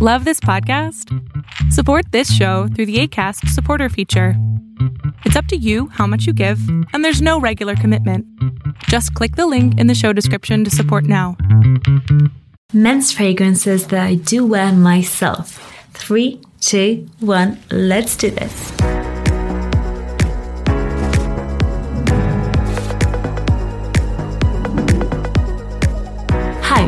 Love this podcast? Support this show through the Acast supporter feature. It's up to you how much you give, and there's no regular commitment. Just click the link in the show description to support now. Men's fragrances that I do wear myself. 3, 2, 1, let's do this.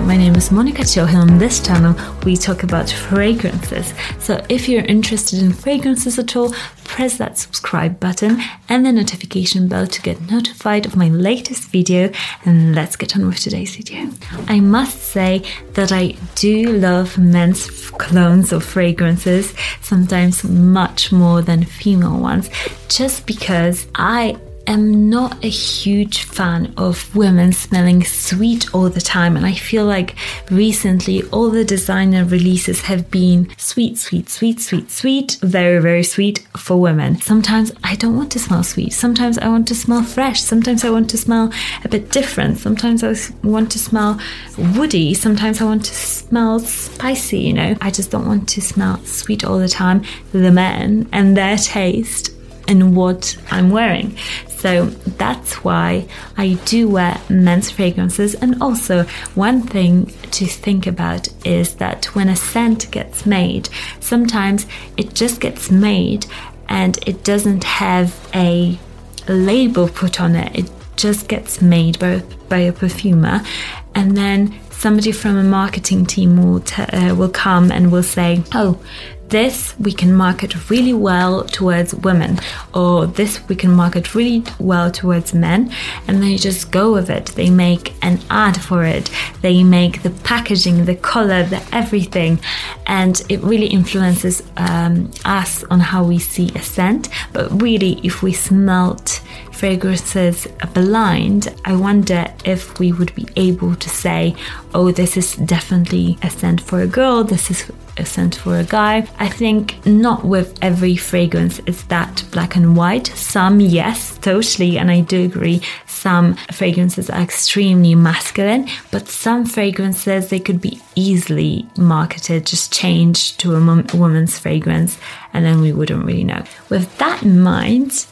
My name is Monica Chio, and on this channel we talk about fragrances. So if you're interested in fragrances at all, press that subscribe button and the notification bell to get notified of my latest video, and let's get on with today's video. I must say that I do love men's clones of fragrances, sometimes much more than female ones, just because I'm not a huge fan of women smelling sweet all the time, and I feel like recently all the designer releases have been sweet, sweet, sweet, sweet, sweet, very, very sweet for women. Sometimes I don't want to smell sweet. Sometimes I want to smell fresh. Sometimes I want to smell a bit different. Sometimes I want to smell woody. Sometimes I want to smell spicy, you know. I just don't want to smell sweet all the time. The men and their taste and what I'm wearing. So that's why I do wear men's fragrances. And also, one thing to think about is that when a scent gets made, sometimes it just gets made and it doesn't have a label put on it. It just gets made by a perfumer, and then somebody from a marketing team will come and will say, oh, this we can market really well towards women, or this we can market really well towards men, and they just go with it. They make an ad for it. They make the packaging, the color, the everything, and it really influences us on how we see a scent. But really, if we smelt fragrances blind, I wonder if we would be able to say, oh, this is definitely a scent for a girl, this is a scent for a guy. I think not with every fragrance is that black and white. Some, yes, totally, and I do agree, some fragrances are extremely masculine, but some fragrances, they could be easily marketed, just changed to a woman's fragrance, and then we wouldn't really know. With that in mind,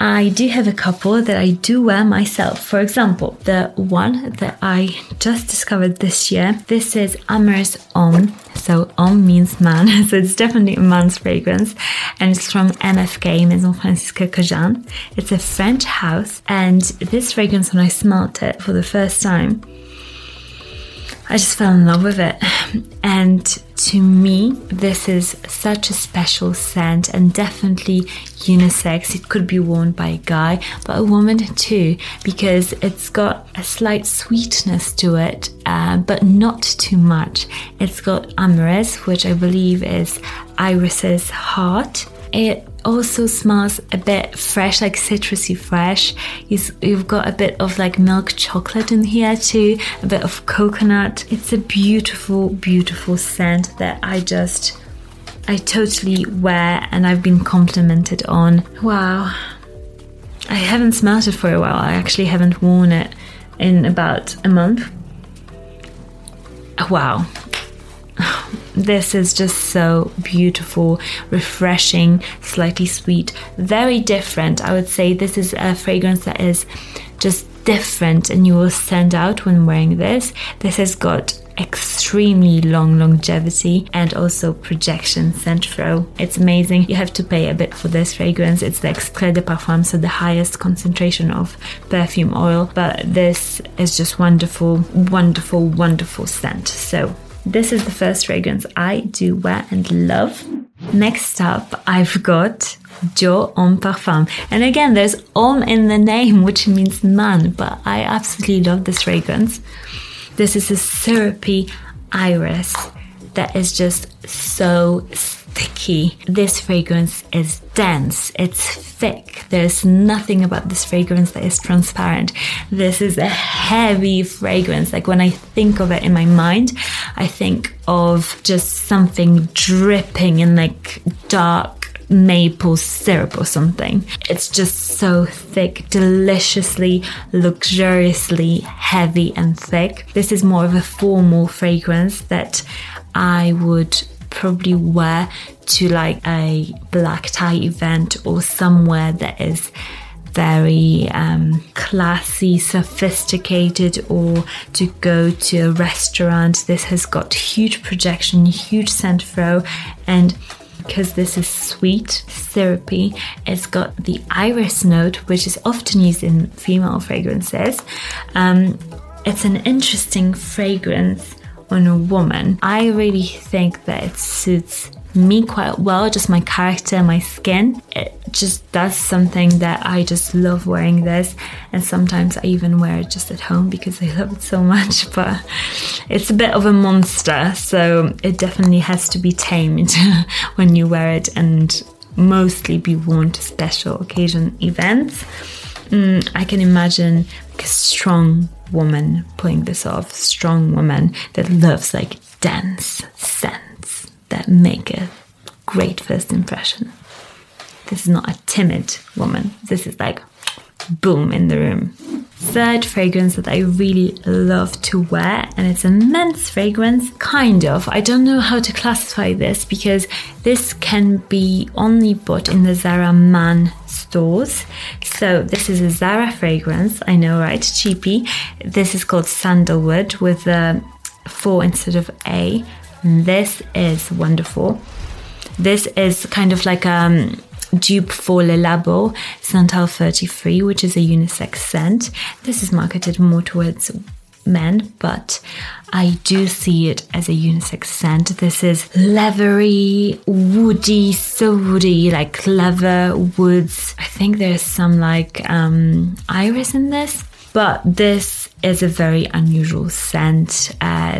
I do have a couple that I do wear myself. For example, the one that I just discovered this year, this is Amyris Homme. So Homme means man, so it's definitely a man's fragrance, and it's from MFK, Maison Francis Kurkdjian. It's a French house, and this fragrance, when I smelled it for the first time, I just fell in love with it. And to me, this is such a special scent, and definitely unisex. It could be worn by a guy, but a woman too, because it's got a slight sweetness to it, but not too much. It's got amyris, which I believe is Iris's heart. It also smells a bit fresh, like citrusy fresh. You've got a bit of like milk chocolate in here too, a bit of coconut. It's a beautiful, beautiful scent that I totally wear, and I've been complimented on. Wow. I haven't smelled it for a while. I actually haven't worn it in about a month. Wow. This is just so beautiful, refreshing, slightly sweet, very different. I would say this is a fragrance that is just different, and you will stand out when wearing this. This has got extremely long longevity and also projection, scent throw. It's amazing. You have to pay a bit for this fragrance. It's the extrait de parfum, so the highest concentration of perfume oil, but this is just wonderful, wonderful, wonderful scent. So this is the first fragrance I do wear and love. Next up, I've got Jo Homme Parfum. And again, there's homme in the name, which means man, but I absolutely love this fragrance. This is a syrupy iris that is just so sticky. This fragrance is dense, it's thick. There's nothing about this fragrance that is transparent. This is a heavy fragrance. Like when I think of it in my mind, I think of just something dripping in like dark maple syrup or something. It's just so thick, deliciously, luxuriously heavy and thick. This is more of a formal fragrance that I would probably wear to like a black tie event or somewhere that is very classy, sophisticated, or to go to a restaurant. This has got huge projection, huge scent throw, and because this is sweet, syrupy, it's got the iris note, which is often used in female fragrances. It's an interesting fragrance on a woman. I really think that it suits me quite well, just my character, my skin. It just does something that I just love wearing this, and sometimes I even wear it just at home because I love it so much, but it's a bit of a monster, so it definitely has to be tamed when you wear it, and mostly be worn to special occasion events. I can imagine like a strong woman pulling this off, strong woman that loves like dense scents that make a great first impression. This is not a timid woman. This is like boom in the room. Third fragrance that I really love to wear, and it's a men's fragrance, kind of. I don't know how to classify this because this can be only bought in the Zara man stores. So this is a Zara fragrance. I know, right? Cheapy. This is called Sandalwood with a 4 instead of A. This is wonderful. This is kind of like a dupe for Le Labo Santal 33, which is a unisex scent. This is marketed more towards men, but I do see it as a unisex scent. This is leathery, woody, so woody, like leather, woods. I think there's some like iris in this, but this is a very unusual scent.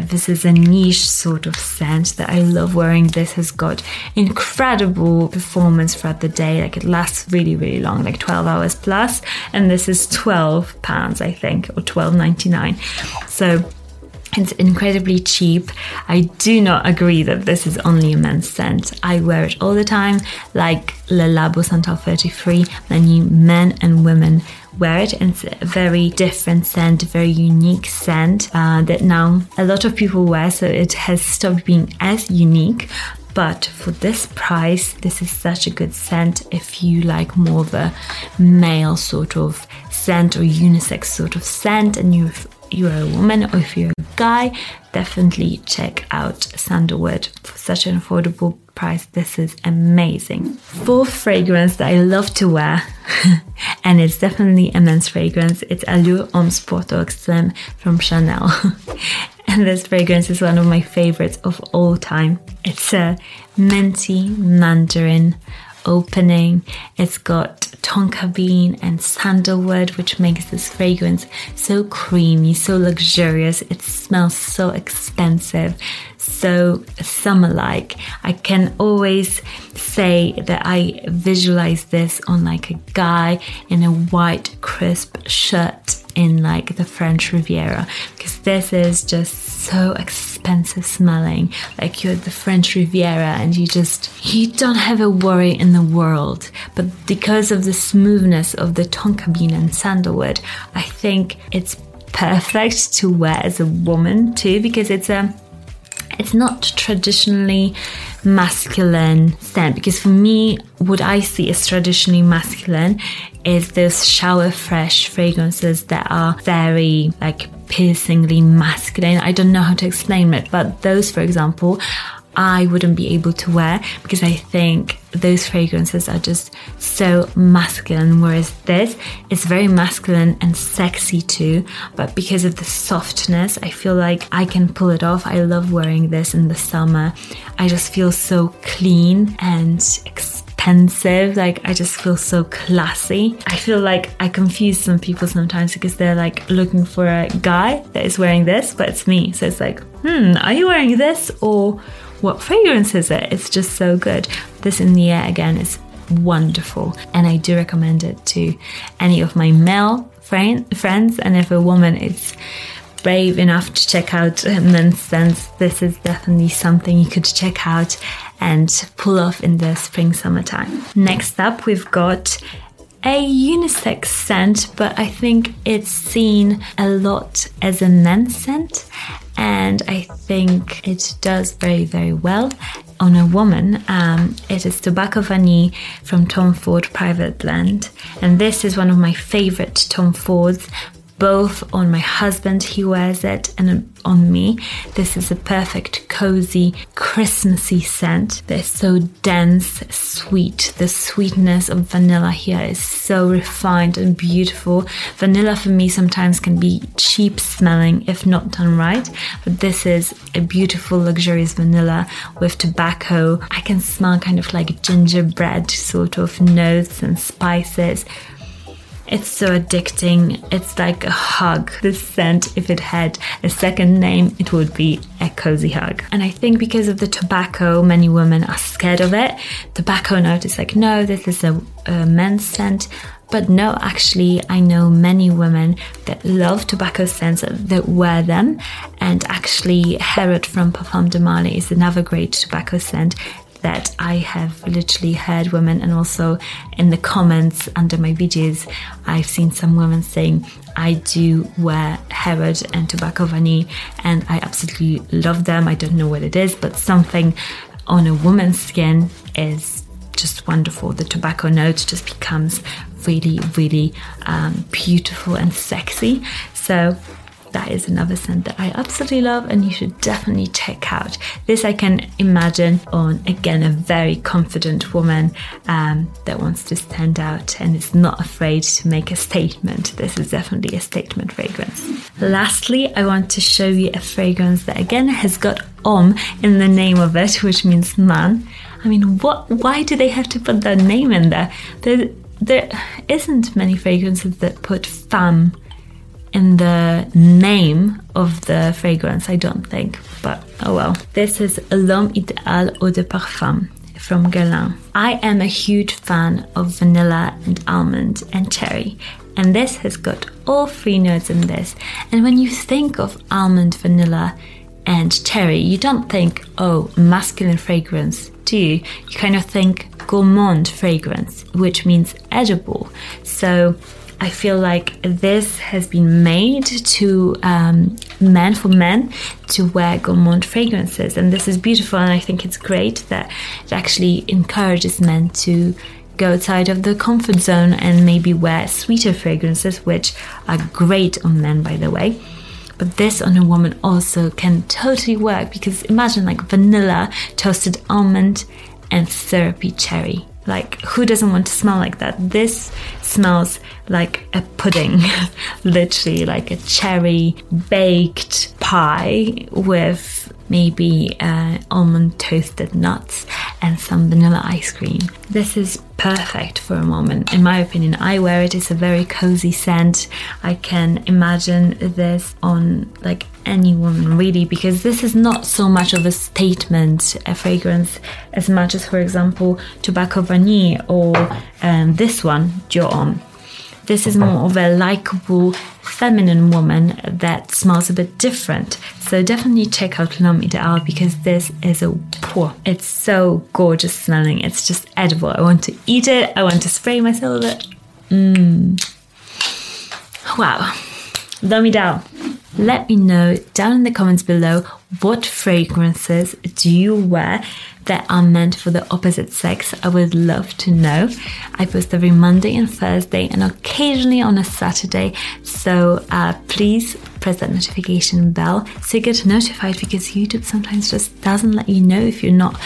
This is a niche sort of scent that I love wearing. This has got incredible performance throughout the day. Like it lasts really, really long, like 12 hours plus. And this is £12, I think, or $12.99. So it's incredibly cheap. I do not agree that this is only a men's scent. I wear it all the time, like Le Labo Santal 33. Many men and women wear it, and it's a very different scent, very unique scent that now a lot of people wear, so it has stopped being as unique. But for this price, this is such a good scent if you like more of a male sort of scent or unisex sort of scent, and you're a woman, or if you're a guy, definitely check out Sandalwood for such an affordable price. This is amazing. Fourth fragrance that I love to wear, and it's definitely a men's fragrance, it's Allure Homme Sport Extrême from Chanel. And this fragrance is one of my favorites of all time. It's a minty mandarin opening. It's got tonka bean and sandalwood, which makes this fragrance so creamy, so luxurious. It smells so expensive, so summer-like. I can always say that I visualize this on like a guy in a white crisp shirt in like the French Riviera, because this is just so expensive smelling, like you're at the French Riviera and you don't have a worry in the world. But because of the smoothness of the tonka bean and sandalwood, I think it's perfect to wear as a woman too, because it's not traditionally masculine scent. Because for me, what I see as traditionally masculine is those shower fresh fragrances that are very like piercingly masculine. I don't know how to explain it, but those, for example, I wouldn't be able to wear because I think those fragrances are just so masculine, whereas this is very masculine and sexy too, but because of the softness, I feel like I can pull it off. I love wearing this in the summer. I just feel so clean and expensive, like I just feel so classy. I feel like I confuse some people sometimes because they're like looking for a guy that is wearing this, but it's me, so it's like, are you wearing this, or what fragrance is it? It's just so good. This in the Air again is wonderful, and I do recommend it to any of my male friends. And if a woman is brave enough to check out men's scents, this is definitely something you could check out and pull off in the spring summertime. Next up, we've got a unisex scent, but I think it's seen a lot as a men's scent, and I think it does very, very well. on a woman. It is Tobacco Vanille from Tom Ford Private Blend, and this is one of my favorite Tom Fords, both on my husband, he wears it, and on me. This is a perfect, cozy, Christmassy scent. They're so dense, sweet. The sweetness of vanilla here is so refined and beautiful. Vanilla for me sometimes can be cheap smelling if not done right, but this is a beautiful, luxurious vanilla with tobacco. I can smell kind of like gingerbread sort of notes and spices. It's so addicting. It's like a hug. This scent, if it had a second name, it would be a cozy hug. And I think because of the tobacco, many women are scared of it. Tobacco note is like, no, this is a men's scent. But no, actually, I know many women that love tobacco scents, that wear them. And actually, Herod from Parfums de Marly is another great tobacco scent that I have literally heard women, and also in the comments under my videos, I've seen some women saying, I do wear Herod and Tobacco Vanille and I absolutely love them. I don't know what it is, but something on a woman's skin is just wonderful. The tobacco note just becomes really, really beautiful and sexy. So that is another scent that I absolutely love and you should definitely check out. This I can imagine on, again, a very confident woman that wants to stand out and is not afraid to make a statement. This is definitely a statement fragrance. Lastly, I want to show you a fragrance that, again, has got Homme in the name of it, which means man. I mean, why do they have to put that name in there? There isn't many fragrances that put femme in the name of the fragrance, I don't think, but oh well. This is L'Homme Idéal Eau de Parfum from Guerlain. I am a huge fan of vanilla and almond and cherry, and this has got all three notes in this. And when you think of almond, vanilla and cherry, you don't think, oh, masculine fragrance, do you? You kind of think gourmand fragrance, which means edible. So I feel like this has been made to men, for men to wear gourmand fragrances, and this is beautiful, and I think it's great that it actually encourages men to go outside of the comfort zone and maybe wear sweeter fragrances, which are great on men, by the way. But this on a woman also can totally work, because imagine like vanilla, toasted almond and syrupy cherry. Like, who doesn't want to smell like that? This smells like a pudding, literally like a cherry baked pie with maybe almond toasted nuts and some vanilla ice cream. This is perfect for a moment, in my opinion. I wear it, it's a very cozy scent. I can imagine this on like any woman really, because this is not so much of a statement, a fragrance, as much as, for example, Tobacco Vanille or this one, Jo Homme. This is more of a likable, feminine woman that smells a bit different. So definitely check out L'Homme Idéal, because this is a pour. It's so gorgeous smelling. It's just edible. I want to eat it. I want to spray myself with it. Wow. L'Homme Idéal. Let me know down in the comments below, what fragrances do you wear that are meant for the opposite sex? I would love to know. I post every Monday and Thursday and occasionally on a Saturday. So please press that notification bell so you get notified, because YouTube sometimes just doesn't let you know if you're not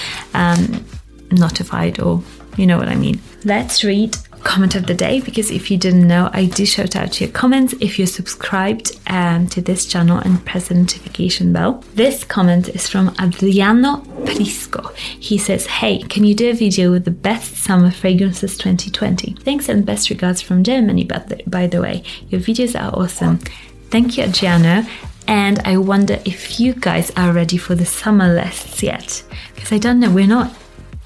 notified, or you know what I mean. Let's read comment of the day, because if you didn't know, I do shout out your comments if you're subscribed to this channel and press the notification bell. This comment is from Adriano Prisco. He says, hey, can you do a video with the best summer fragrances 2020? Thanks and best regards from Germany, by the way. Your videos are awesome. Thank you, Adriano. And I wonder if you guys are ready for the summer lists yet, because I don't know, we're not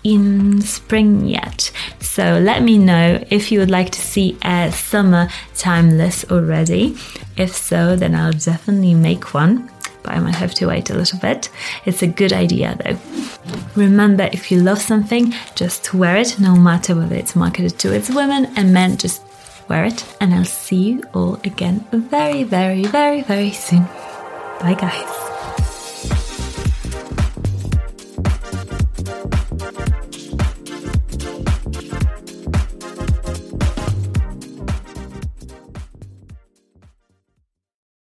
in spring yet. So let me know if you would like to see a summer time list already. If so, then I'll definitely make one, but I might have to wait a little bit. It's a good idea though. Remember, if you love something, just wear it, no matter whether it's marketed towards women and men, just wear it. And I'll see you all again very, very, very, very soon. Bye guys.